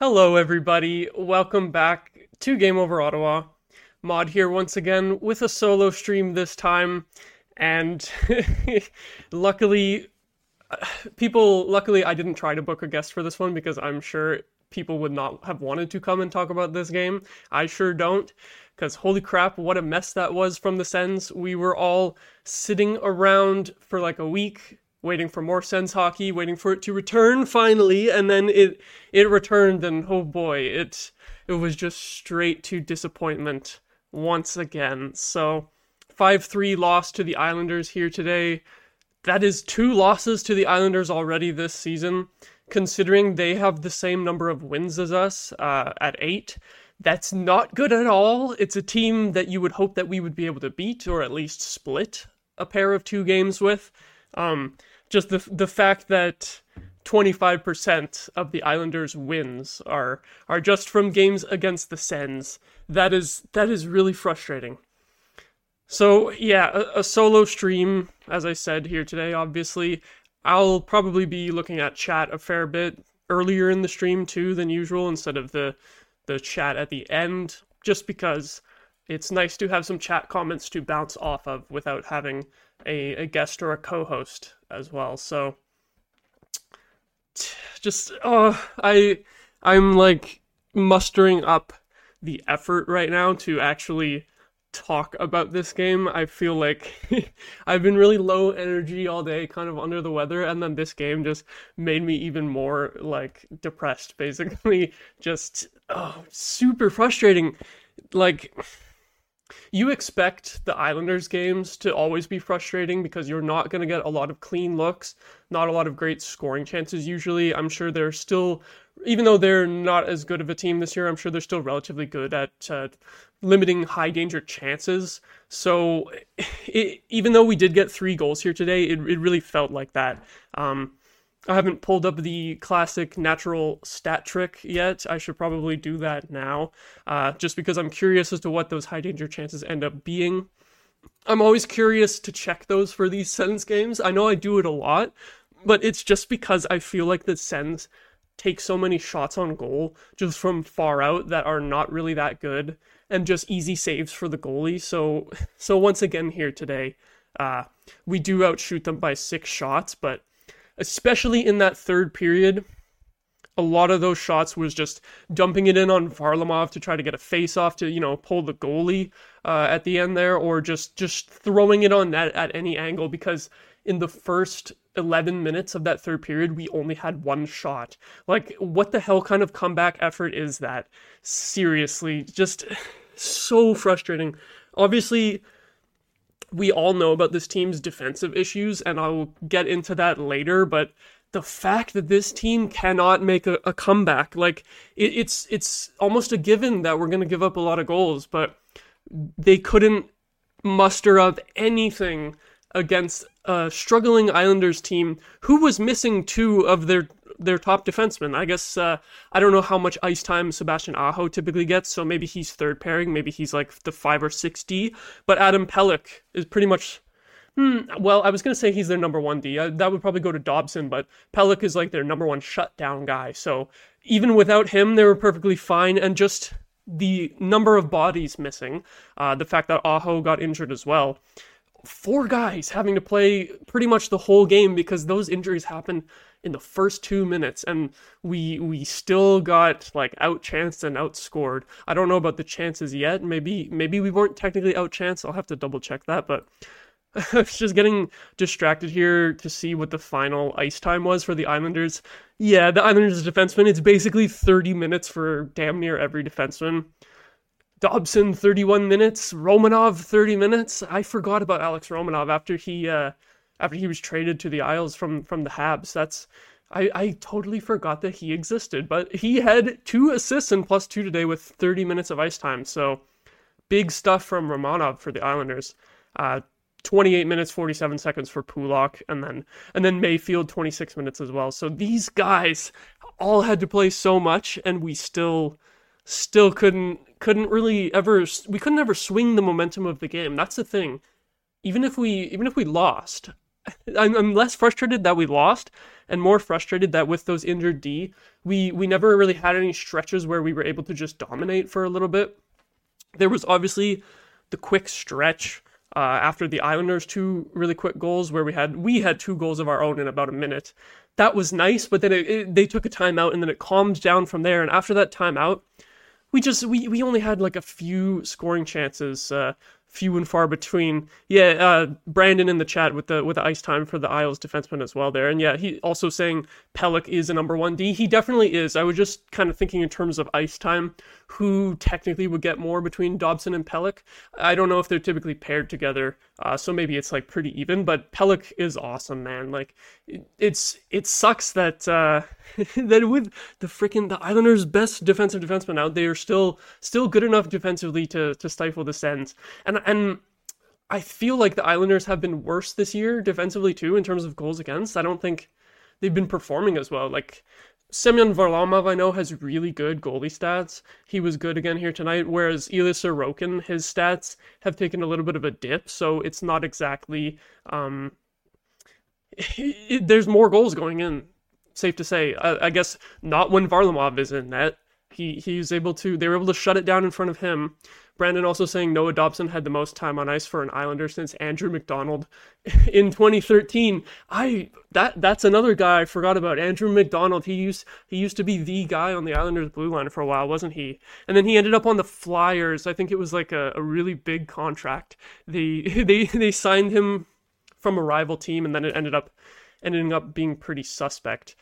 Hello everybody, welcome back to Game Over Ottawa. Mod here once again with a solo stream this time, and luckily I didn't try to book a guest for this one because I'm sure people would not have wanted to come and talk about this game. I sure don't, because holy crap, what a mess that was from the Sens. We were all sitting around for like a week waiting for more Sens hockey, waiting for it to return finally, and then it returned, and oh boy, it was just straight to disappointment once again. So 5-3 loss to the Islanders here today. That is two losses to the Islanders already this season, considering they have the same number of wins as us at 8. That's not good at all. It's a team that you would hope that we would be able to beat, or at least split a pair of two games with. Just the fact that 25% of the Islanders' wins are just from games against the Sens. That is really frustrating. So yeah, a solo stream, as I said, here today. Obviously, I'll probably be looking at chat a fair bit earlier in the stream too than usual, instead of the chat at the end, just because it's nice to have some chat comments to bounce off of without having a guest or a co-host as well. So just I'm like mustering up the effort right now to actually talk about this game. I feel like I've been really low energy all day, kind of under the weather, and then this game just made me even more like depressed, basically. Just super frustrating. Like, you expect the Islanders games to always be frustrating because you're not going to get a lot of clean looks, not a lot of great scoring chances usually. I'm sure they're still, even though they're not as good of a team this year, I'm sure they're still relatively good at limiting high danger chances. So even though we did get 3 goals here today, it really felt like that. I haven't pulled up the classic natural stat trick yet. I should probably do that now, just because I'm curious as to what those high danger chances end up being. I'm always curious to check those for these Sens games. I know I do it a lot, but it's just because I feel like the Sens take so many shots on goal just from far out that are not really that good, and just easy saves for the goalie. So once again here today, we do outshoot them by 6 shots, but especially in that third period, a lot of those shots was just dumping it in on Varlamov to try to get a face-off to, pull the goalie at the end there, or just throwing it on net at any angle, because in the first 11 minutes of that third period, we only had 1 shot. Like, what the hell kind of comeback effort is that? Seriously, just so frustrating. Obviously, we all know about this team's defensive issues, and I'll get into that later, but the fact that this team cannot make a comeback, like, it's almost a given that we're going to give up a lot of goals, but they couldn't muster up anything against a struggling Islanders team who was missing 2 of their top defensemen. I guess, I don't know how much ice time Sebastian Aho typically gets, so maybe he's third pairing, maybe he's like the 5 or 6D, but Adam Pelech is pretty much Well, I was going to say he's their number one D. That would probably go to Dobson, but Pelech is like their number one shutdown guy. So even without him, they were perfectly fine. And just the number of bodies missing, the fact that Aho got injured as well. Four guys having to play pretty much the whole game because those injuries happened in the first 2 minutes, and we still got like outchanced and outscored. I don't know about the chances yet. Maybe we weren't technically outchanced. I'll have to double check that, but I was just getting distracted here to see what the final ice time was for the Islanders. Yeah, the Islanders defenseman, it's basically 30 minutes for damn near every defenseman. Dobson, 31 minutes. Romanov, 30 minutes. I forgot about Alex Romanov after he was traded to the Isles from the Habs. I totally forgot that he existed, but he had 2 assists and +2 today with 30 minutes of ice time. So big stuff from Romanov for the Islanders. 28 minutes, 47 seconds for Kulak, and then Mayfield, 26 minutes as well. So these guys all had to play so much, and we still couldn't ever swing the momentum of the game. That's the thing. Even if we lost, I'm less frustrated that we lost and more frustrated that with those injured D, we never really had any stretches where we were able to just dominate for a little bit. There was obviously the quick stretch after the Islanders 2 really quick goals where we had 2 goals of our own in about a minute. That was nice, but then they took a timeout, and then it calmed down from there. And after that timeout, we only had like a few scoring chances, few and far between. Yeah, Brandon in the chat with the ice time for the Isles defenseman as well there. And yeah, he also saying Pelech is a number one D. He definitely is. I was just kind of thinking in terms of ice time, who technically would get more between Dobson and Pelech. I don't know if they're typically paired together, so maybe it's like pretty even, but Pelech is awesome, man. Like, it sucks that that with the Islanders' best defenseman out, they are still good enough defensively to stifle the Sens. And I feel like the Islanders have been worse this year defensively too in terms of goals against. I don't think they've been performing as well. Like Semyon Varlamov, I know, has really good goalie stats. He was good again here tonight, whereas Ilya Sorokin, his stats have taken a little bit of a dip, so it's not exactly... there's more goals going in, safe to say. I guess not when Varlamov is in net. They were able to shut it down in front of him. Brandon also saying Noah Dobson had the most time on ice for an Islander since Andrew McDonald in 2013. That's another guy I forgot about. Andrew McDonald. He used to be the guy on the Islanders blue line for a while, wasn't he? And then he ended up on the Flyers. I think it was like a really big contract. They signed him from a rival team, and then it ended up being pretty suspect.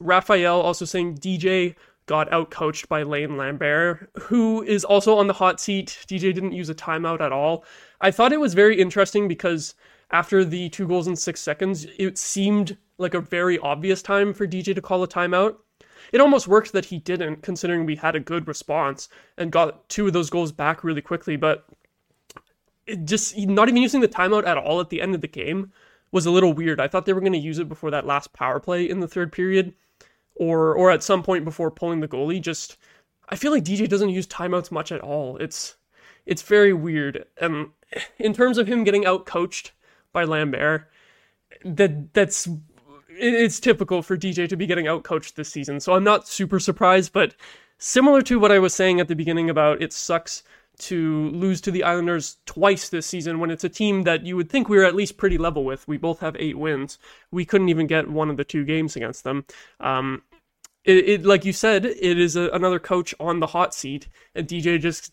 Raphael also saying DJ got outcoached by Lane Lambert, who is also on the hot seat. DJ didn't use a timeout at all. I thought it was very interesting because after the 2 goals in 6 seconds, it seemed like a very obvious time for DJ to call a timeout. It almost worked that he didn't, considering we had a good response and got 2 of those goals back really quickly, but it just not even using the timeout at all at the end of the game was a little weird. I thought they were going to use it before that last power play in the 3rd period. Or at some point before pulling the goalie. Just, I feel like DJ doesn't use timeouts much at all. It's very weird. In terms of him getting out-coached by Lambert, it's typical for DJ to be getting out-coached this season, so I'm not super surprised, but similar to what I was saying at the beginning about it sucks to lose to the Islanders twice this season when it's a team that you would think we were at least pretty level with. We both have 8 wins. We couldn't even get 1 of the 2 games against them. Like you said, it is another coach on the hot seat, and DJ just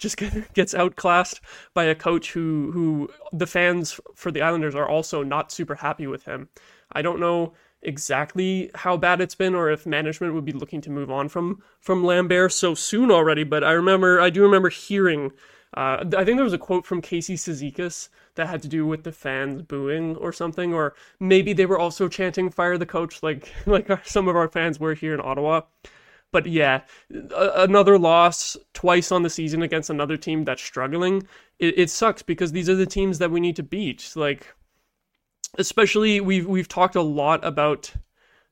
gets outclassed by a coach who the fans for the Islanders are also not super happy with him. I don't know exactly how bad it's been, or if management would be looking to move on from Lambert so soon already. But I do remember hearing. I think there was a quote from Casey Cizikas that had to do with the fans booing or something, or maybe they were also chanting "fire the coach" like some of our fans were here in Ottawa. But yeah, another loss twice on the season against another team that's struggling. It sucks because these are the teams that we need to beat. Like, especially we've talked a lot about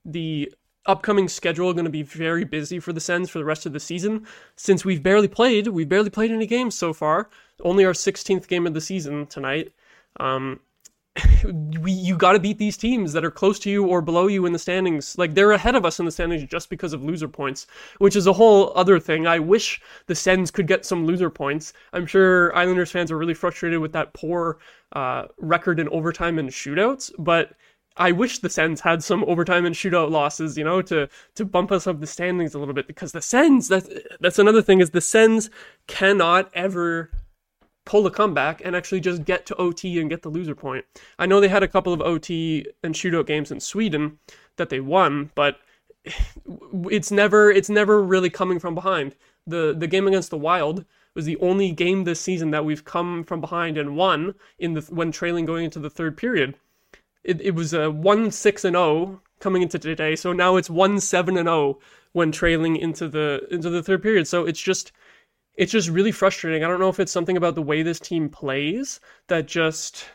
the upcoming schedule going to be very busy for the Sens for the rest of the season. Since we've barely played any games so far, only our 16th game of the season tonight. you got to beat these teams that are close to you or below you in the standings. Like, they're ahead of us in the standings just because of loser points, which is a whole other thing. I wish the Sens could get some loser points. I'm sure Islanders fans are really frustrated with that poor record in overtime and shootouts, but I wish the Sens had some overtime and shootout losses, you know, to bump us up the standings a little bit, because the Sens, that's another thing, is the Sens cannot ever pull a comeback and actually just get to OT and get the loser point. I know they had a couple of OT and shootout games in Sweden that they won, but it's never really coming from behind. The game against the Wild was the only game this season that we've come from behind and won when trailing going into the third period. It was a 1-6-0 coming into today, so now it's 1-7-0 when trailing into the third period. So it's just really frustrating. I don't know if it's something about the way this team plays that just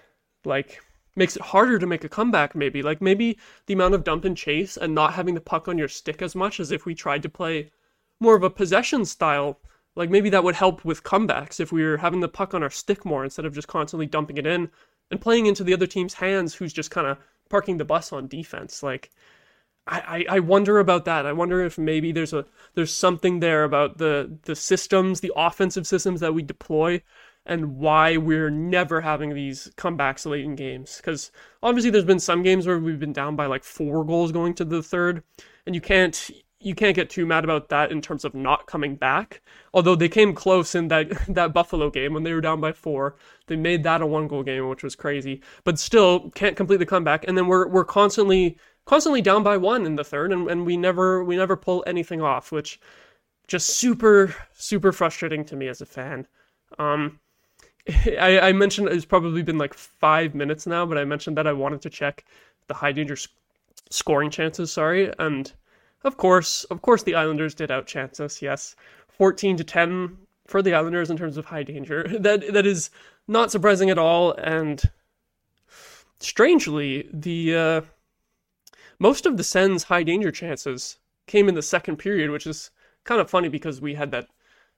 like makes it harder to make a comeback. Maybe like the amount of dump and chase and not having the puck on your stick as much, as if we tried to play more of a possession style. Like maybe that would help with comebacks if we were having the puck on our stick more instead of just constantly dumping it in and playing into the other team's hands, who's just kind of parking the bus on defense. Like, I wonder about that. I wonder if maybe there's something there about the systems, the offensive systems that we deploy, and why we're never having these comebacks late in games. Because obviously there's been some games where we've been down by like 4 goals going to the third, and you can't get too mad about that in terms of not coming back. Although they came close in that Buffalo game when they were down by 4. They made that a 1-goal game, which was crazy. But still, can't complete the comeback. And then we're constantly down by 1 in the third, and we never pull anything off, which just super, super frustrating to me as a fan. I mentioned, it's probably been like 5 minutes now, but I mentioned that I wanted to check the high danger scoring chances, and Of course, the Islanders did outchance us, yes. 14-10 for the Islanders in terms of high danger. That is not surprising at all, and strangely, the most of the Sens' high danger chances came in the second period, which is kind of funny because we had that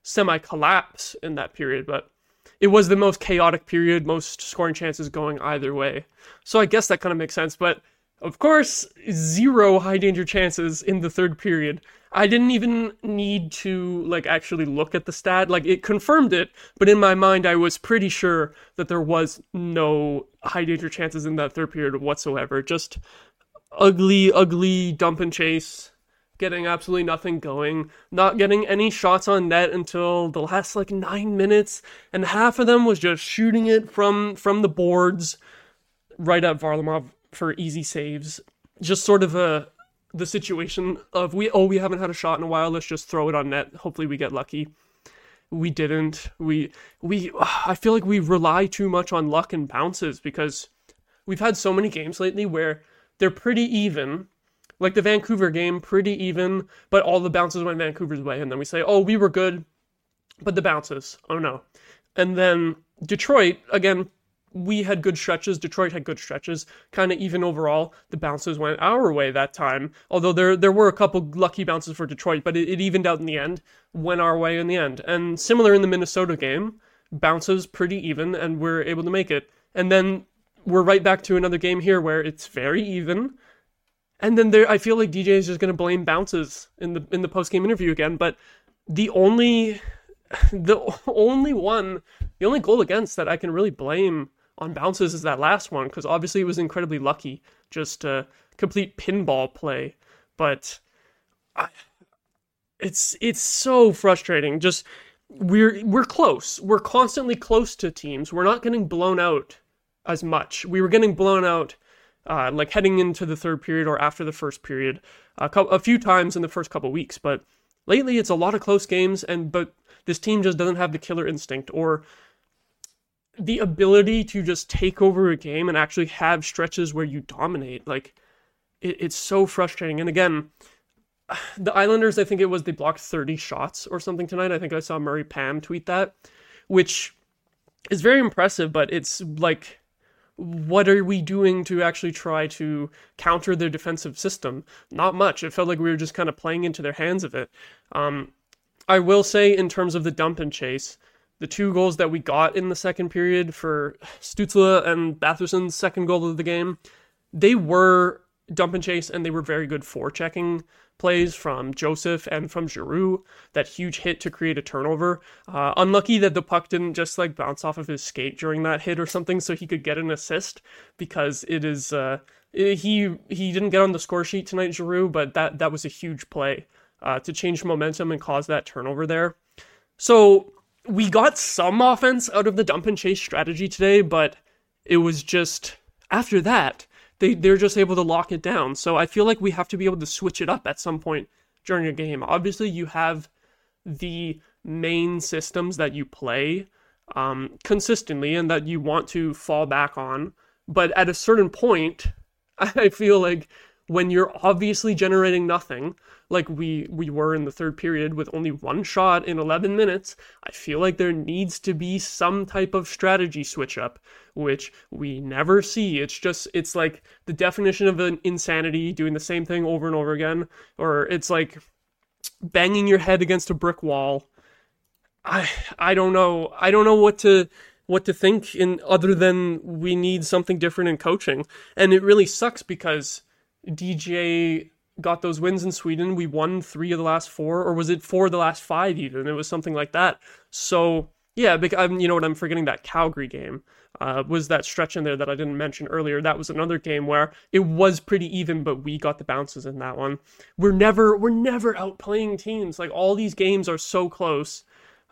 semi-collapse in that period, but it was the most chaotic period, most scoring chances going either way. So I guess that kind of makes sense, but of course, 0 high danger chances in the third period. I didn't even need to actually look at the stat. It confirmed it, but in my mind, I was pretty sure that there was no high danger chances in that third period whatsoever. Just ugly dump and chase, getting absolutely nothing going, not getting any shots on net until the last 9 minutes, and half of them was just shooting it from the boards right at Varlamov for easy saves. Just sort of the situation of we haven't had a shot in a while, let's just throw it on net, hopefully we get lucky. We didn't. I feel like we rely too much on luck and bounces, because we've had so many games lately where they're pretty even. Like the Vancouver game, pretty even, but all the bounces went Vancouver's way, and then we say, oh, we were good, but the bounces, oh no. And then Detroit, again, we had good stretches, Detroit had good stretches, kind of even overall. The bounces went our way that time, although there were a couple lucky bounces for Detroit, but it evened out in the end, went our way in the end. And similar in the Minnesota game, bounces pretty even, and we're able to make it. And then we're right back to another game here where it's very even. And then I feel like DJ is just going to blame bounces in the post-game interview again, but the only goal against that I can really blame on bounces is that last one, because obviously it was incredibly lucky, just complete pinball play. But it's so frustrating. Just we're close. We're constantly close to teams. We're not getting blown out as much. We were getting blown out heading into the third period or after the first period a few times in the first couple weeks. But lately it's a lot of close games, but this team just doesn't have the killer instinct or the ability to just take over a game and actually have stretches where you dominate. It's so frustrating. And again, the Islanders, I think it was, they blocked 30 shots or something tonight. I think I saw Murray Pam tweet that, which is very impressive, but it's what are we doing to actually try to counter their defensive system? Not much. It felt like we were just kind of playing into their hands of it. I will say, in terms of the dump and chase, the two goals that we got in the second period for Stützle and Batherson's second goal of the game, they were dump and chase, and they were very good forechecking plays from Joseph and from Giroux. That huge hit to create a turnover. Unlucky that the puck didn't just like bounce off of his skate during that hit or something, so he could get an assist, because it is he didn't get on the score sheet tonight, Giroux, but that was a huge play to change momentum and cause that turnover there. So we got some offense out of the dump and chase strategy today, but it was just after that. They're just able to lock it down. So I feel like we have to be able to switch it up at some point during a game. Obviously, you have the main systems that you play consistently and that you want to fall back on. But at a certain point, I feel like when you're obviously generating nothing, like we were in the third period with only one shot in 11 minutes, I feel like there needs to be some type of strategy switch up, which we never see. It's like the definition of an insanity, doing the same thing over and over again, or it's like banging your head against a brick wall. I don't know what to think, in other than we need something different in coaching. And it really sucks because DJ got those wins in Sweden. We won 3 of the last 4, or was it 4 of the last 5 even? It was something like that. So yeah, you know what, I'm forgetting that Calgary game was that stretch in there that I didn't mention earlier. That was another game where it was pretty even, but we got the bounces in that one. We're never out playing teams. Like, all these games are so close,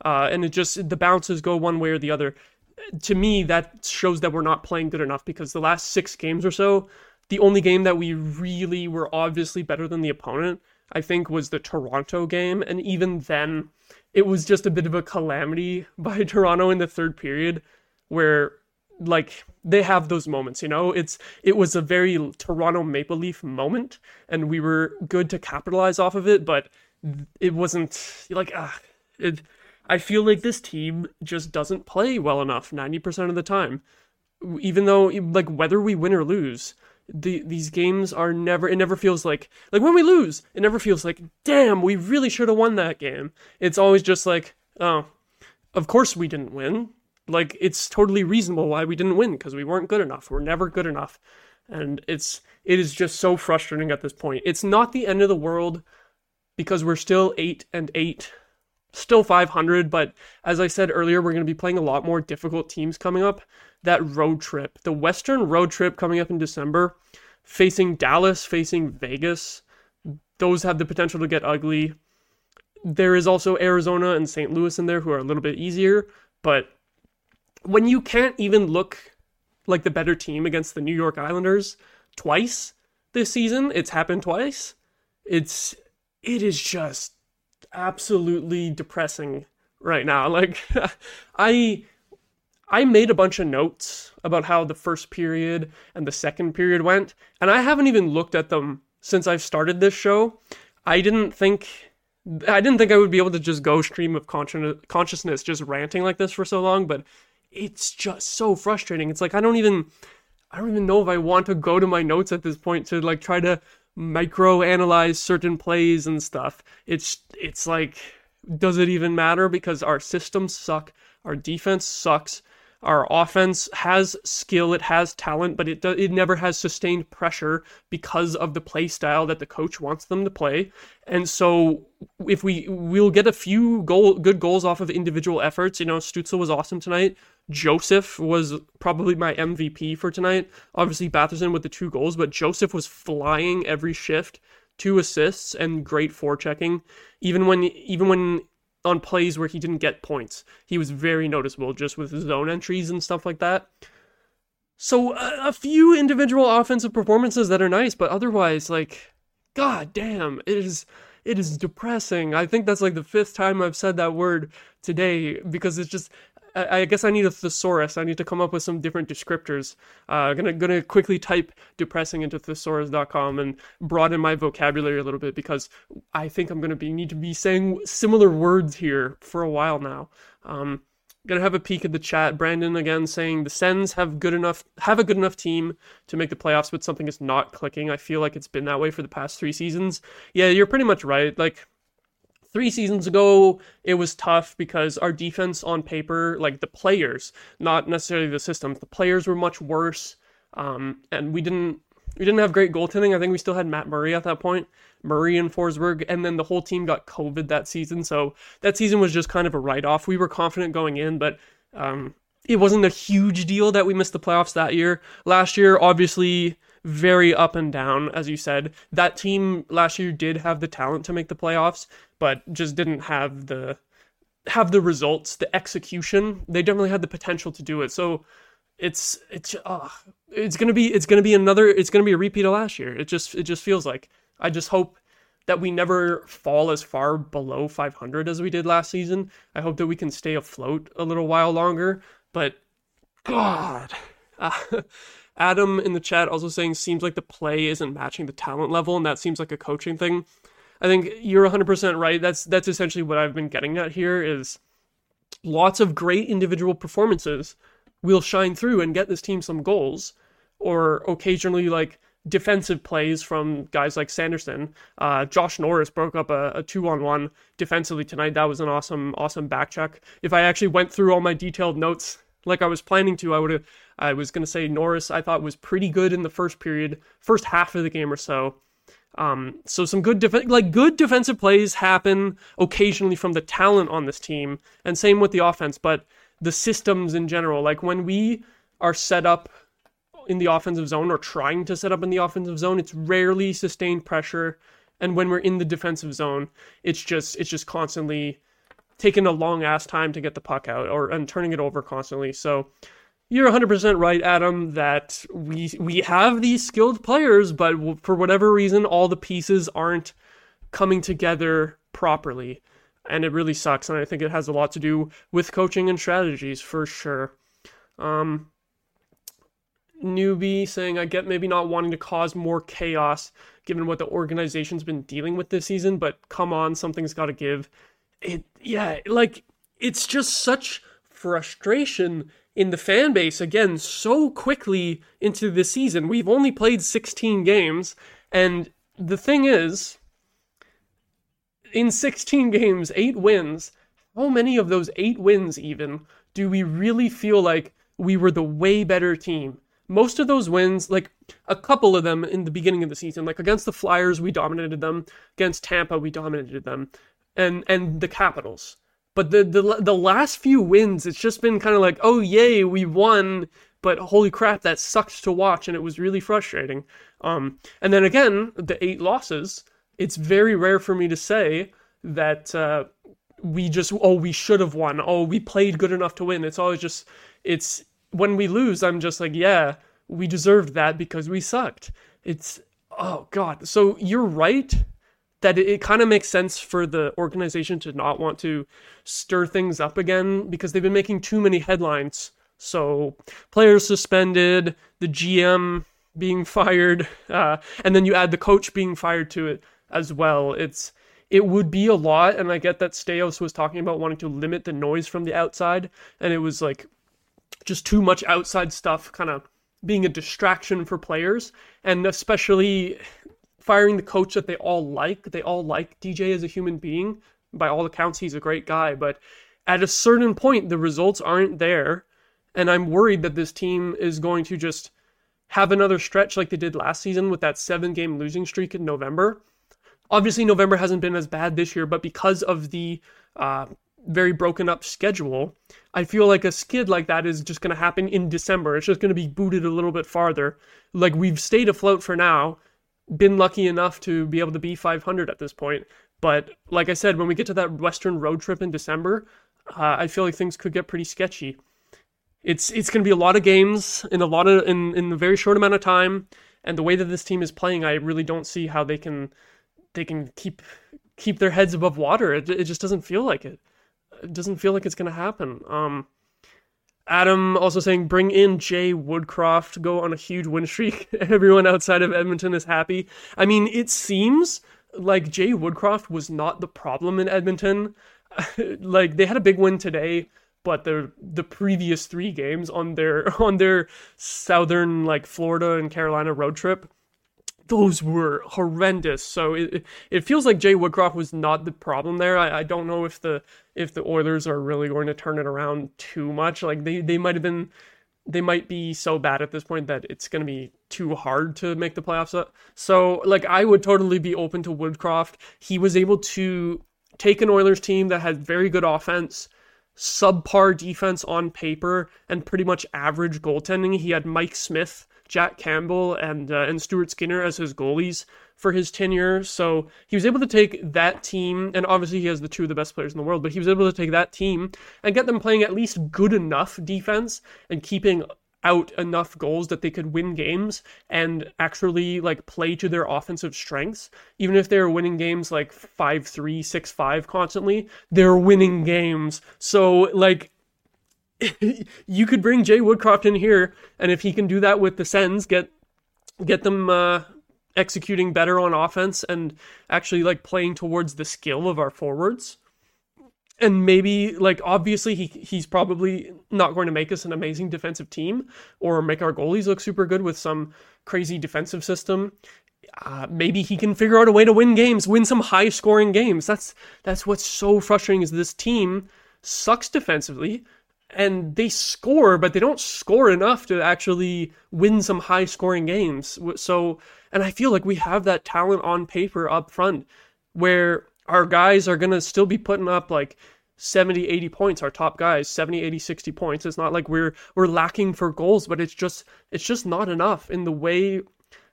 and it just, the bounces go one way or the other. To me, that shows that we're not playing good enough, because the last 6 games or so, the only game that we really were obviously better than the opponent, I think, was the Toronto game. And even then, it was just a bit of a calamity by Toronto in the third period, where, like, they have those moments, you know? It was a very Toronto Maple Leaf moment, and we were good to capitalize off of it, but it wasn't, like, I feel like this team just doesn't play well enough 90% of the time. Even though, like, whether we win or lose, these games are never, it never feels like when we lose, it never feels like, damn, we really should have won that game. It's always just like, oh, of course we didn't win. Like, it's totally reasonable why we didn't win, because we weren't good enough. We're never good enough. And it is just so frustrating at this point. It's not the end of the world, because we're still 8-8, still 500, but as I said earlier, we're going to be playing a lot more difficult teams coming up. That road trip, the Western road trip coming up in December, facing Dallas, facing Vegas, those have the potential to get ugly. There is also Arizona and St. Louis in there, who are a little bit easier, but when you can't even look like the better team against the New York Islanders twice this season, it's happened twice, it is just absolutely depressing right now. Like, I made a bunch of notes about how the first period and the second period went, and I haven't even looked at them since I've started this show. I didn't think I would be able to just go stream of consciousness just ranting like this for so long, but it's just so frustrating. It's like, I don't even know if I want to go to my notes at this point to, like, try to micro-analyze certain plays and stuff. It's like, does it even matter? Because our systems suck, our defense sucks, our offense has skill, it has talent, but it never has sustained pressure because of the play style that the coach wants them to play. And so if we'll get a few good goals off of individual efforts. You know, Stützle was awesome tonight. Joseph was probably my MVP for tonight. Obviously Batherson with the 2 goals, but Joseph was flying every shift. 2 assists and great forechecking. Even when on plays where he didn't get points, he was very noticeable just with his own entries and stuff like that. So a few individual offensive performances that are nice, but otherwise, like, god damn, it is depressing. I think that's like the 5th time I've said that word today, because it's just, I guess I need a thesaurus. I need to come up with some different descriptors. Gonna quickly type depressing into thesaurus.com and broaden my vocabulary a little bit, because I think I'm need to be saying similar words here for a while now. Gonna have a peek at the chat. Brandon again saying the Sens have a good enough team to make the playoffs, but something is not clicking. I feel like it's been that way for the past 3 seasons. Yeah, you're pretty much right. Like, 3 seasons ago, it was tough because our defense on paper, like the players, not necessarily the systems, the players were much worse. And we didn't have great goaltending. I think we still had Matt Murray at that point, Murray and Forsberg, and then the whole team got COVID that season. So that season was just kind of a write-off. We were confident going in, but it wasn't a huge deal that we missed the playoffs that year. Last year, obviously, very up and down, as you said. That team last year did have the talent to make the playoffs, but just didn't have the results, the execution. They definitely had the potential to do it. So it's gonna be a repeat of last year. It just feels like. I just hope that we never fall as far below 500 as we did last season. I hope that we can stay afloat a little while longer. But God, Adam in the chat also saying seems like the play isn't matching the talent level, and that seems like a coaching thing. I think you're 100% right. That's essentially what I've been getting at here is lots of great individual performances will shine through and get this team some goals, or occasionally like defensive plays from guys like Sanderson. Josh Norris broke up a 2-on-1 defensively tonight. That was an awesome back check. If I actually went through all my detailed notes like I was planning to, I was going to say Norris, I thought, was pretty good in the first half of the game or so. So some good defensive plays happen occasionally from the talent on this team, and same with the offense, but the systems in general, like when we are set up in the offensive zone or trying to set up in the offensive zone, it's rarely sustained pressure. And when we're in the defensive zone, it's just constantly taking a long ass time to get the puck out and turning it over constantly. So you're 100% right, Adam, that we have these skilled players, but for whatever reason, all the pieces aren't coming together properly. And it really sucks. And I think it has a lot to do with coaching and strategies for sure. Newbie saying, I get maybe not wanting to cause more chaos given what the organization's been dealing with this season, but come on, something's got to give. It's just such frustration in the fan base again so quickly into the season. We've only played 16 games, and the thing is, in 16 games, 8 wins, how many of those 8 wins even do we really feel like we were the way better team? Most of those wins, like a couple of them in the beginning of the season, like against the Flyers, we dominated them. Against Tampa, we dominated them. And the Capitals. But the last few wins, it's just been kind of like, oh, yay, we won. But holy crap, that sucked to watch, and it was really frustrating. And then again, the 8 losses, it's very rare for me to say that we should have won. Oh, we played good enough to win. It's always just, it's when we lose, I'm just like, yeah, we deserved that because we sucked. It's, oh God. So you're right that it kind of makes sense for the organization to not want to stir things up again because they've been making too many headlines. So players suspended, the GM being fired, and then you add the coach being fired to it as well. It would be a lot, and I get that Staios was talking about wanting to limit the noise from the outside, and it was like just too much outside stuff kind of being a distraction for players, and especially firing the coach that they all like. They all like DJ as a human being. By all accounts, he's a great guy, but at a certain point, the results aren't there, and I'm worried that this team is going to just have another stretch like they did last season with that 7-game losing streak in November. Obviously, November hasn't been as bad this year, but because of the very broken up schedule, I feel like a skid like that is just going to happen in December. It's just going to be booted a little bit farther. Like, we've stayed afloat for now, been lucky enough to be able to be 500 at this point. But like I said, when we get to that Western road trip in December, I feel like things could get pretty sketchy. It's going to be a lot of games in a very short amount of time, and the way that this team is playing, I really don't see how they can keep their heads above water. It just doesn't feel like it. It doesn't feel like it's going to happen. Adam also saying, bring in Jay Woodcroft, go on a huge win streak. Everyone outside of Edmonton is happy. I mean, it seems like Jay Woodcroft was not the problem in Edmonton. Like, they had a big win today, but the previous 3 games on their southern, like, Florida and Carolina road trip, those were horrendous. So it feels like Jay Woodcroft was not the problem there. I don't know if the Oilers are really going to turn it around too much. Like they might be so bad at this point that it's going to be too hard to make the playoffs. So like I would totally be open to Woodcroft. He was able to take an Oilers team that had very good offense, subpar defense on paper, and pretty much average goaltending. He had Mike Smith, Jack Campbell, and Stuart Skinner as his goalies for his tenure. So he was able to take that team, and obviously he has two of the best players in the world, but he was able to take that team and get them playing at least good enough defense and keeping out enough goals that they could win games and actually like play to their offensive strengths. Even if they're winning games like 5-3, 6-5 constantly, they're winning games. So like you could bring Jay Woodcroft in here, and if he can do that with the Sens, get them executing better on offense and actually like playing towards the skill of our forwards. And maybe, like, obviously he's probably not going to make us an amazing defensive team or make our goalies look super good with some crazy defensive system. Maybe he can figure out a way to win games, win some high-scoring games. That's what's so frustrating is this team sucks defensively, and they score, but they don't score enough to actually win some high-scoring games. So, and I feel like we have that talent on paper up front where our guys are going to still be putting up like 70, 80 points, our top guys, 70, 80, 60 points. It's not like we're lacking for goals, but it's just not enough in the way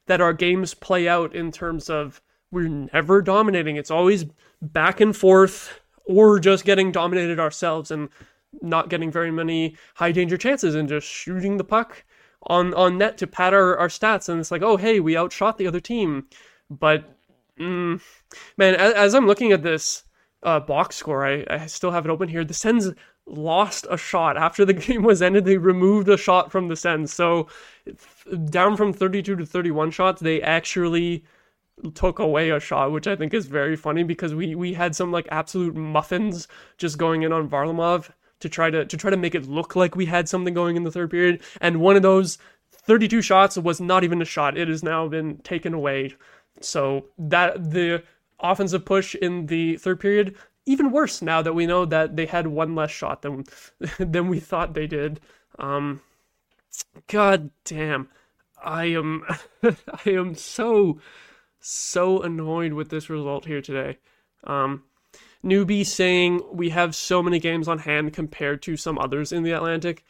that our games play out in terms of we're never dominating. It's always back and forth or just getting dominated ourselves and not getting very many high danger chances and just shooting the puck on net to pad our stats. And it's like, oh, hey, we outshot the other team. But man, as I'm looking at this box score, I still have it open here. The Sens lost a shot. After the game was ended, they removed a shot from the Sens. So down from 32 to 31 shots, they actually took away a shot, which I think is very funny because we had some like absolute muffins just going in on Varlamov to try to make it look like we had something going in the third period. And one of those 32 shots was not even a shot. It has now been taken away. So that the offensive push in the third period, even worse now that we know that they had one less shot than we thought they did. God damn, I am so annoyed with this result here today. Newbie saying we have so many games on hand compared to some others in the Atlantic,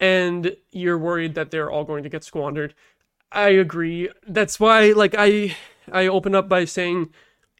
and you're worried that they're all going to get squandered. I agree. That's why, like, I open up by saying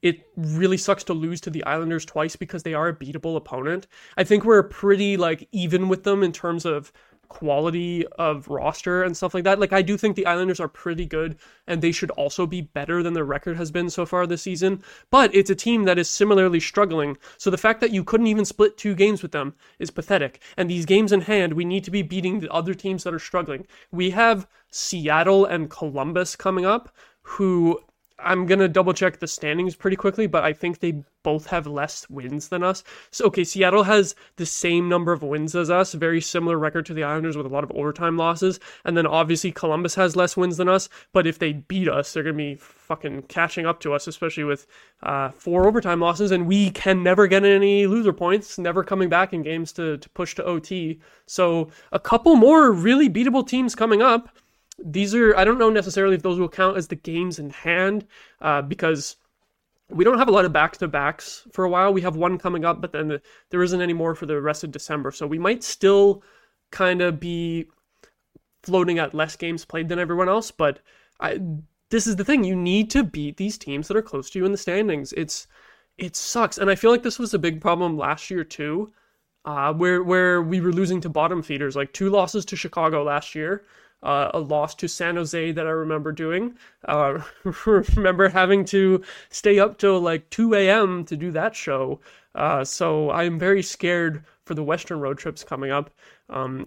it really sucks to lose to the Islanders twice because they are a beatable opponent. I think we're pretty, like, even with them in terms of quality of roster and stuff like that. Like, I do think the Islanders are pretty good, and they should also be better than their record has been so far this season. But it's a team that is similarly struggling. So the fact that you couldn't even split two games with them is pathetic. And these games in hand, we need to be beating the other teams that are struggling. We have Seattle and Columbus coming up, who I'm going to double check the standings pretty quickly, but I think they both have less wins than us. So, okay, Seattle has the same number of wins as us, very similar record to the Islanders with a lot of overtime losses. And then obviously Columbus has less wins than us, but if they beat us, they're going to be fucking catching up to us, especially with 4 overtime losses. And we can never get any loser points, never coming back in games to push to OT. So a couple more really beatable teams coming up. These are, I don't know necessarily if those will count as the games in hand, because we don't have a lot of back-to-backs for a while. We have one coming up, but then there isn't any more for the rest of December. So we might still kind of be floating at less games played than everyone else. But this is the thing. You need to beat these teams that are close to you in the standings. It sucks. And I feel like this was a big problem last year too, where we were losing to bottom feeders, like 2 losses to Chicago last year. A loss to San Jose that I remember doing. Remember having to stay up till like 2 a.m. to do that show. So I'm very scared for the Western road trips coming up.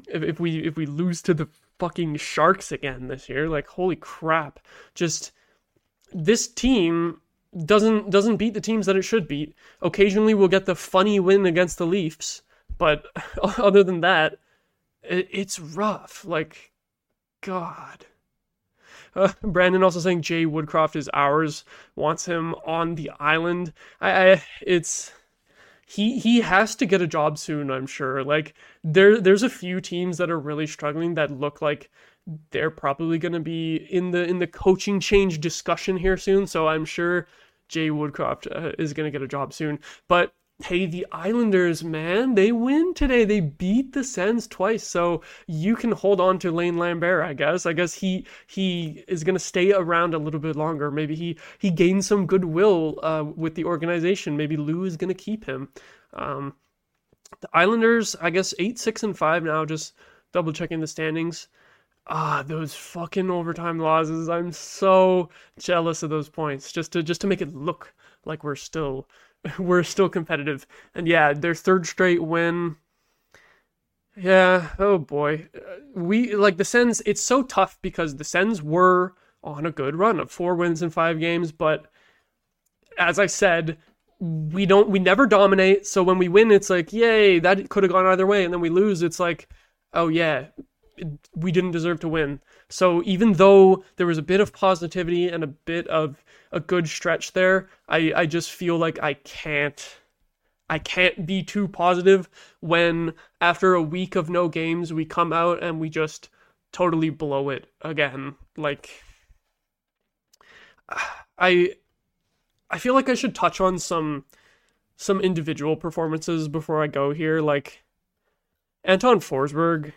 If we lose to the fucking Sharks again this year, like holy crap! Just this team doesn't beat the teams that it should beat. Occasionally we'll get the funny win against the Leafs, but other than that, it's rough. Like. God. Brandon also saying Jay Woodcroft is ours, wants him on the island. He has to get a job soon, I'm sure. Like, there's a few teams that are really struggling that look like they're probably going to be in the coaching change discussion here soon. So I'm sure Jay Woodcroft is going to get a job soon. But hey, the Islanders, man, they win today. They beat the Sens twice. So you can hold on to Lane Lambert, I guess. I guess he is going to stay around a little bit longer. Maybe he gains some goodwill with the organization. Maybe Lou is going to keep him. The Islanders, I guess, 8-6-5 now, just double checking the standings. Those fucking overtime losses. I'm so jealous of those points. Just to make it look like we're still competitive. And yeah, their third straight win. Yeah, oh boy. We like the Sens, it's so tough because the Sens were on a good run of 4 wins in 5 games, but as I said, we never dominate. So when we win, it's like, yay, that could have gone either way, and then we lose, it's like, oh yeah, we didn't deserve to win. So even though there was a bit of positivity and a bit of a good stretch there, I just feel like I can't be too positive when after a week of no games we come out and we just totally blow it again. Like, I feel like I should touch on some individual performances before I go here. Like Anton Forsberg,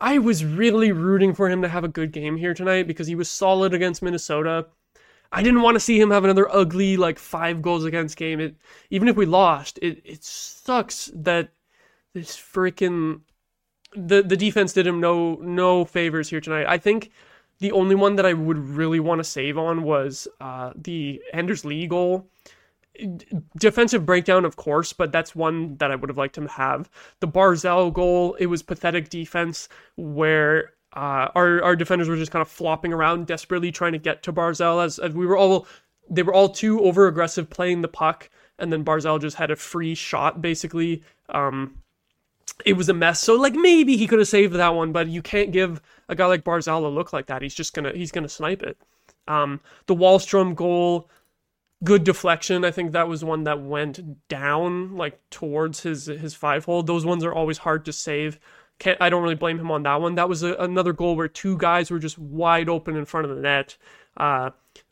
I was really rooting for him to have a good game here tonight because he was solid against Minnesota. I didn't want to see him have another ugly, 5 goals against game. Even if we lost, it sucks that this freaking... The defense did him no favors here tonight. I think the only one that I would really want to save on was the Anders Lee goal. Defensive breakdown, of course, but that's one that I would have liked him to have. The Barzal goal, it was pathetic defense where our defenders were just kind of flopping around, desperately trying to get to Barzal as they were all too over aggressive playing the puck, and then Barzal just had a free shot basically. It was a mess. So maybe he could have saved that one, but you can't give a guy like Barzal a look like that. He's gonna snipe it. The Wallstrom goal, good deflection. I think that was one that went down towards his 5-hole. Those ones are always hard to save. I don't really blame him on that one. That was another goal where 2 guys were just wide open in front of the net.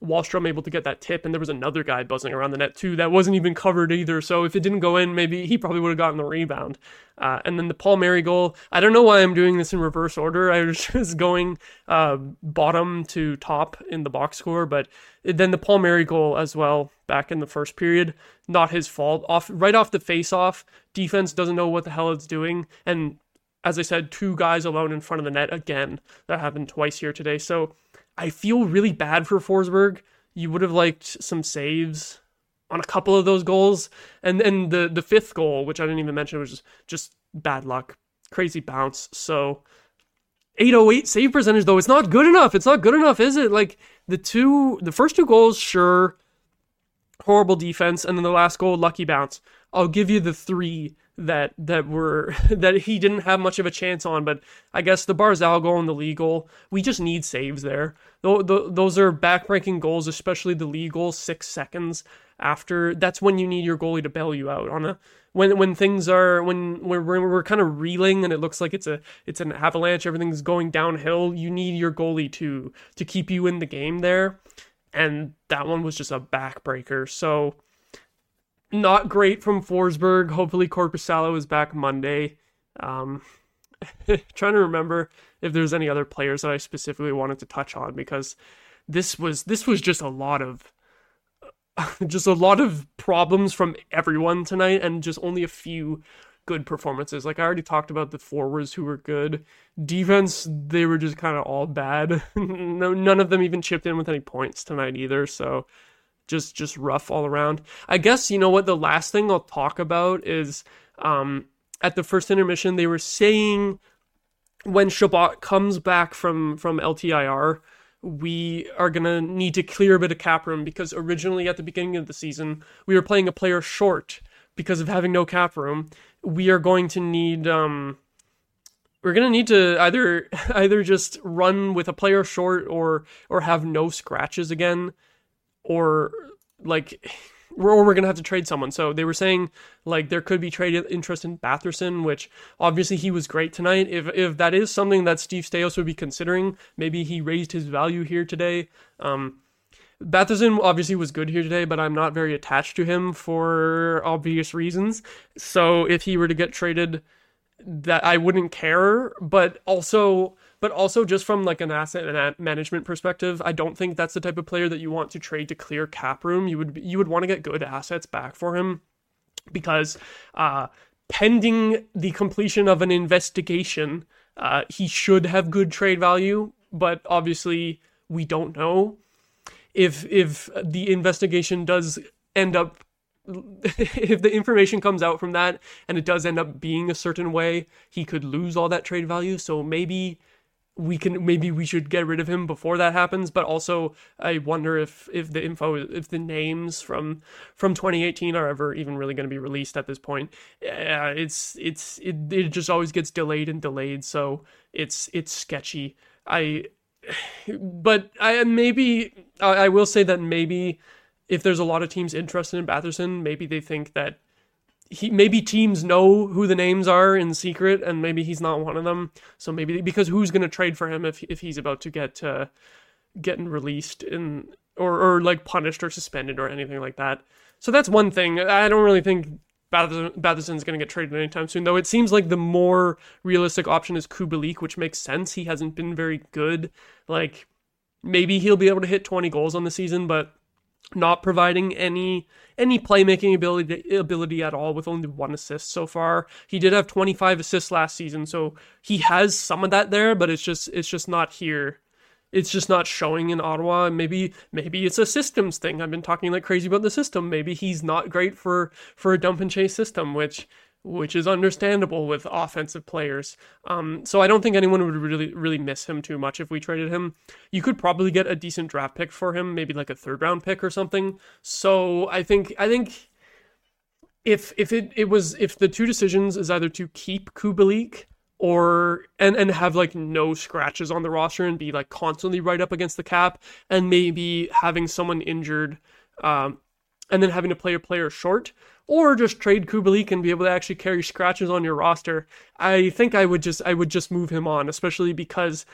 Wallstrom able to get that tip, and there was another guy buzzing around the net too that wasn't even covered either. So if it didn't go in, maybe he probably would have gotten the rebound. And then the Paul Mary goal. I don't know why I'm doing this in reverse order. I was just going bottom to top in the box score, but then the Paul Mary goal as well back in the first period. Not his fault. Right off the face-off, defense doesn't know what the hell it's doing, and as I said, 2 guys alone in front of the net again. That happened twice here today. So I feel really bad for Forsberg. You would have liked some saves on a couple of those goals. And the 5th goal, which I didn't even mention, was just bad luck. Crazy bounce. So 808 save percentage, though. It's not good enough. It's not good enough, is it? The first 2 goals, sure. Horrible defense. And then the last goal, lucky bounce. I'll give you the 3 that he didn't have much of a chance on, but I guess the Barzal goal and the Lee goal, we just need saves there. Those are backbreaking goals, especially the Lee goal 6 seconds after. That's when you need your goalie to bail you out on when we're kind of reeling and it looks like it's an avalanche, everything's going downhill. You need your goalie to keep you in the game there, and that one was just a backbreaker. So. Not great from Forsberg. Hopefully Korpisalo is back Monday. Trying to remember if there's any other players that I specifically wanted to touch on, because this was just a lot of problems from everyone tonight, and just only a few good performances. I already talked about the forwards who were good. Defense, they were just kind of all bad. None of them even chipped in with any points tonight either. So. Just rough all around. I guess, you know what, the last thing I'll talk about is at the first intermission, they were saying when Shabbat comes back from LTIR, we are going to need to clear a bit of cap room, because originally at the beginning of the season, we were playing a player short because of having no cap room. We are going to need we're going to need to either just run with a player short or have no scratches again, or like, or we're going to have to trade someone. So they were saying like there could be trade interest in Batherson, which obviously he was great tonight. If that is something that Steve Staios would be considering, maybe he raised his value here today. Batherson obviously was good here today, but I'm not very attached to him for obvious reasons. So if he were to get traded, that I wouldn't care, but also just from like an asset management perspective, I don't think that's the type of player that you want to trade to clear cap room. You would want to get good assets back for him, because pending the completion of an investigation, he should have good trade value, but obviously we don't know. If the investigation does end up, if the information comes out from that and it does end up being a certain way, he could lose all that trade value. So maybe we should get rid of him before that happens. But also I wonder if the names from 2018 are ever even really going to be released at this point. It just always gets delayed. So it's sketchy. But I will say that maybe if there's a lot of teams interested in Batherson, maybe they think that maybe teams know who the names are in secret, and maybe he's not one of them. So maybe, because who's going to trade for him if he's about to get released or like punished or suspended or anything like that. So that's one thing. I don't really think Batherson's going to get traded anytime soon, though. It seems like the more realistic option is Kubalik, which makes sense. He hasn't been very good. Like, maybe he'll be able to hit 20 goals on the season, but not providing any playmaking ability at all, with only one assist so far. He did have 25 assists last season, so he has some of that there, but it's just not here. It's just not showing in Ottawa. Maybe it's a systems thing. I've been talking like crazy about the system. Maybe he's not great for a dump and chase system, which is understandable with offensive players. So I don't think anyone would really miss him too much if we traded him. You could probably get a decent draft pick for him, maybe like a third-round pick or something. So I think if the two decisions is either to keep Kubalik or and have like no scratches on the roster and be like constantly right up against the cap, and maybe having someone injured, and then having to play a player short, or just trade Kubalik and be able to actually carry scratches on your roster, I think I would just move him on, especially because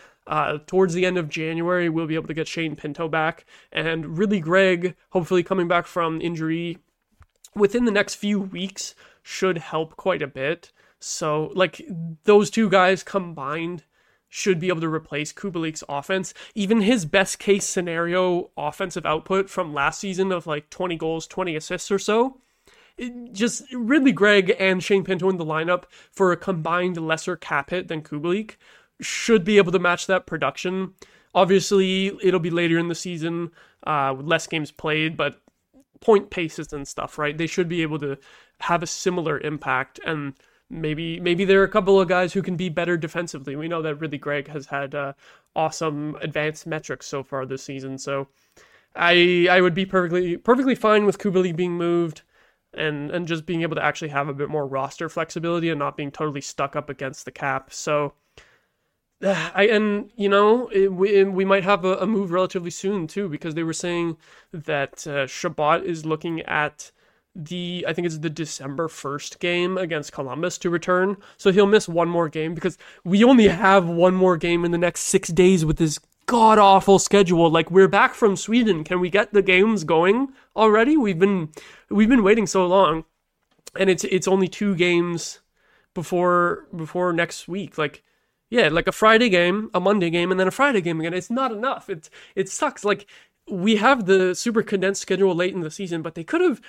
towards the end of January, we'll be able to get Shane Pinto back, and Ridly Greig, hopefully coming back from injury within the next few weeks, should help quite a bit. So like those two guys combined should be able to replace Kubalik's offense. Even his best case scenario offensive output from last season of like 20 goals, 20 assists or so, just Ridly Greig and Shane Pinto in the lineup for a combined lesser cap hit than Kubalik should be able to match that production. Obviously, it'll be later in the season, with less games played, but point paces and stuff, right? They should be able to have a similar impact, and Maybe there are a couple of guys who can be better defensively. We know that Ridly Greig has had awesome advanced metrics so far this season. So I would be perfectly fine with Kubalik being moved and just being able to actually have a bit more roster flexibility and not being totally stuck up against the cap. So we might have a move relatively soon too, because they were saying that Shabbat is looking at I think it's the December 1st game against Columbus to return. So he'll miss one more game, because we only have one more game in the next 6 days with this god-awful schedule. Like, we're back from Sweden. Can we get the games going already? We've been waiting so long, and it's only two games before next week. Like, yeah, like a Friday game, a Monday game, and then a Friday game again. It's not enough. It sucks. Like, we have the super condensed schedule late in the season, but they could have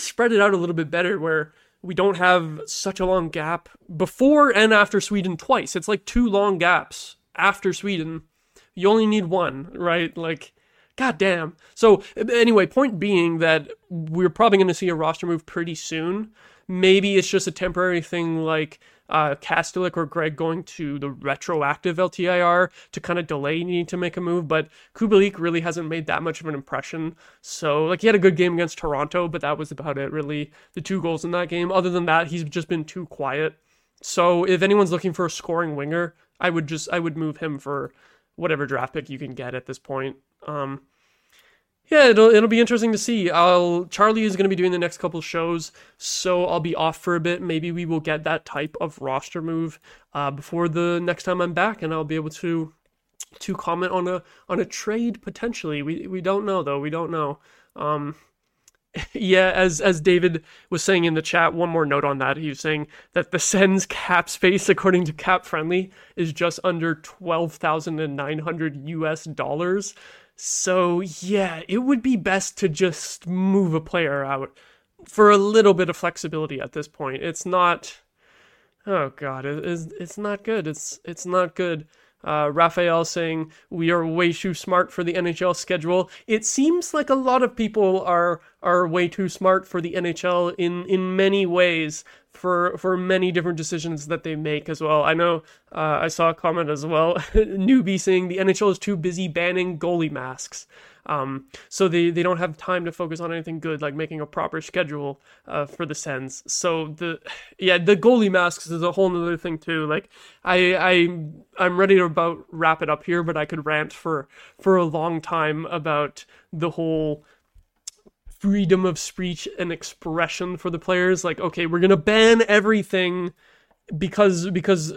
spread it out a little bit better, where we don't have such a long gap before and after Sweden twice. It's like two long gaps after Sweden. You only need one, right? Like, goddamn. So anyway, point being that we're probably going to see a roster move pretty soon. Maybe it's just a temporary thing, like Kastelik or Greig going to the retroactive LTIR to kind of delay needing to make a move, but Kubalik really hasn't made that much of an impression. So, like, he had a good game against Toronto, but that was about it, really. The 2 goals in that game. Other than that, he's just been too quiet. So if anyone's looking for a scoring winger, I would move him for whatever draft pick you can get at this point. Yeah, it'll be interesting to see. Charlie is going to be doing the next couple shows, so I'll be off for a bit. Maybe we will get that type of roster move before the next time I'm back, and I'll be able to comment on a trade potentially. We don't know though. We don't know. Yeah, as David was saying in the chat, one more note on that. He was saying that the Sens cap space, according to Cap Friendly, is just under $12,900. So yeah, it would be best to just move a player out for a little bit of flexibility at this point. It's not, oh God, it's not good. It's not good. Raphael saying we are way too smart for the NHL schedule. It seems like a lot of people are way too smart for the NHL in many ways for many different decisions that they make as well. I know I saw a comment as well, newbie saying the NHL is too busy banning goalie masks, so they don't have time to focus on anything good like making a proper schedule for the Sens. So the goalie masks is a whole other thing too. Like I'm ready to about wrap it up here, but I could rant for a long time about the whole freedom of speech and expression for the players. Like, okay, we're gonna ban everything because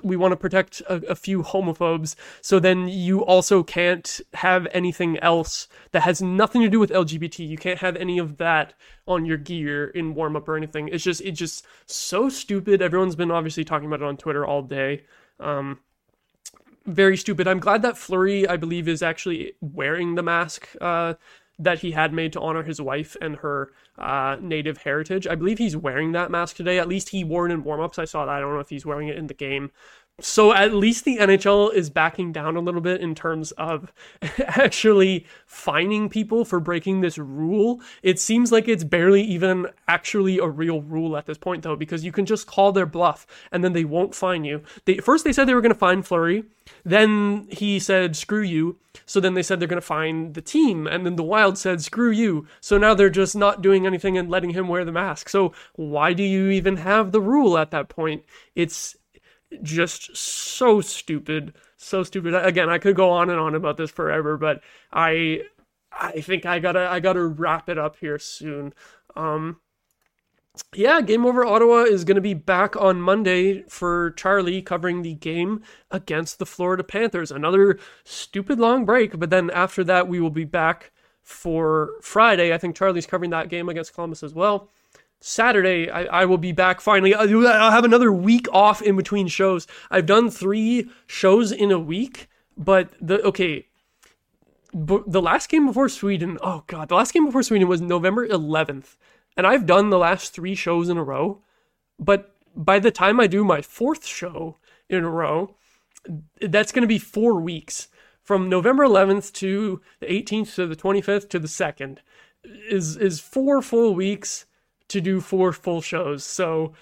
we want to protect a few homophobes, so then you also can't have anything else that has nothing to do with LGBT. You can't have any of that on your gear in warm-up or anything. It's just so stupid. Everyone's been obviously talking about it on Twitter all day. Very stupid. I'm glad that Fleury, I believe, is actually wearing the mask that he had made to honor his wife and her native heritage. I believe he's wearing that mask today. At least he wore it in warm-ups. I saw that. I don't know if he's wearing it in the game. So at least the NHL is backing down a little bit in terms of actually fining people for breaking this rule. It seems like it's barely even actually a real rule at this point, though, because you can just call their bluff and then they won't fine you. First, they said they were going to fine Fleury. Then he said, screw you. So then they said they're going to fine the team. And then the Wild said, screw you. So now they're just not doing anything and letting him wear the mask. So why do you even have the rule at that point? It's just so stupid. Again, I could go on and on about this forever, but I think I gotta wrap it up here soon. Yeah, Game Over Ottawa is going to be back on Monday for Charlie covering the game against the Florida Panthers. Another stupid long break, but then after that we will be back for Friday. I think Charlie's covering that game against Columbus as well. Saturday, I will be back finally. I'll have another week off in between shows. I've done 3 shows in a week, but the last game before Sweden, the last game before Sweden was November 11th, and I've done the last 3 shows in a row, but by the time I do my 4th show in a row, that's going to be 4 weeks, from November 11th to the 18th to the 25th to the 2nd, is 4 full weeks to do 4 full shows. So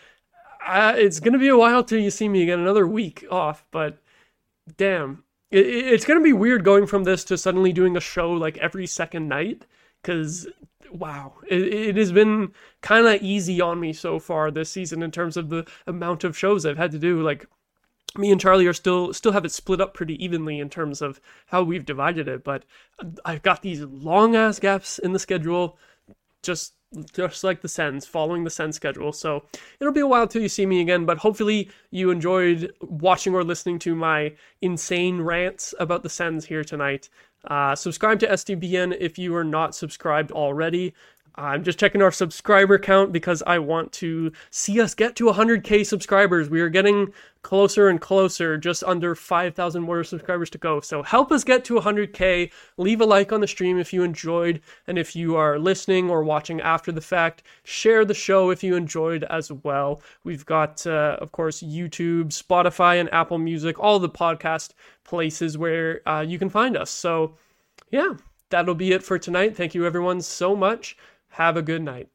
it's going to be a while till you see me again, another week off, but damn, it's going to be weird going from this to suddenly doing a show like every second night, because wow, it has been kind of easy on me so far this season in terms of the amount of shows I've had to do. Like, me and Charlie are still have it split up pretty evenly in terms of how we've divided it, but I've got these long ass gaps in the schedule, just like the Sens, following the Sens schedule. So it'll be a while till you see me again, but hopefully you enjoyed watching or listening to my insane rants about the Sens here tonight. Subscribe to SDBN if you are not subscribed already. I'm just checking our subscriber count because I want to see us get to 100,000 subscribers. We are getting closer and closer, just under 5,000 more subscribers to go. So help us get to 100,000. Leave a like on the stream if you enjoyed, and if you are listening or watching after the fact, share the show if you enjoyed as well. We've got, of course, YouTube, Spotify, and Apple Music, all the podcast places where you can find us. So yeah, that'll be it for tonight. Thank you everyone so much. Have a good night.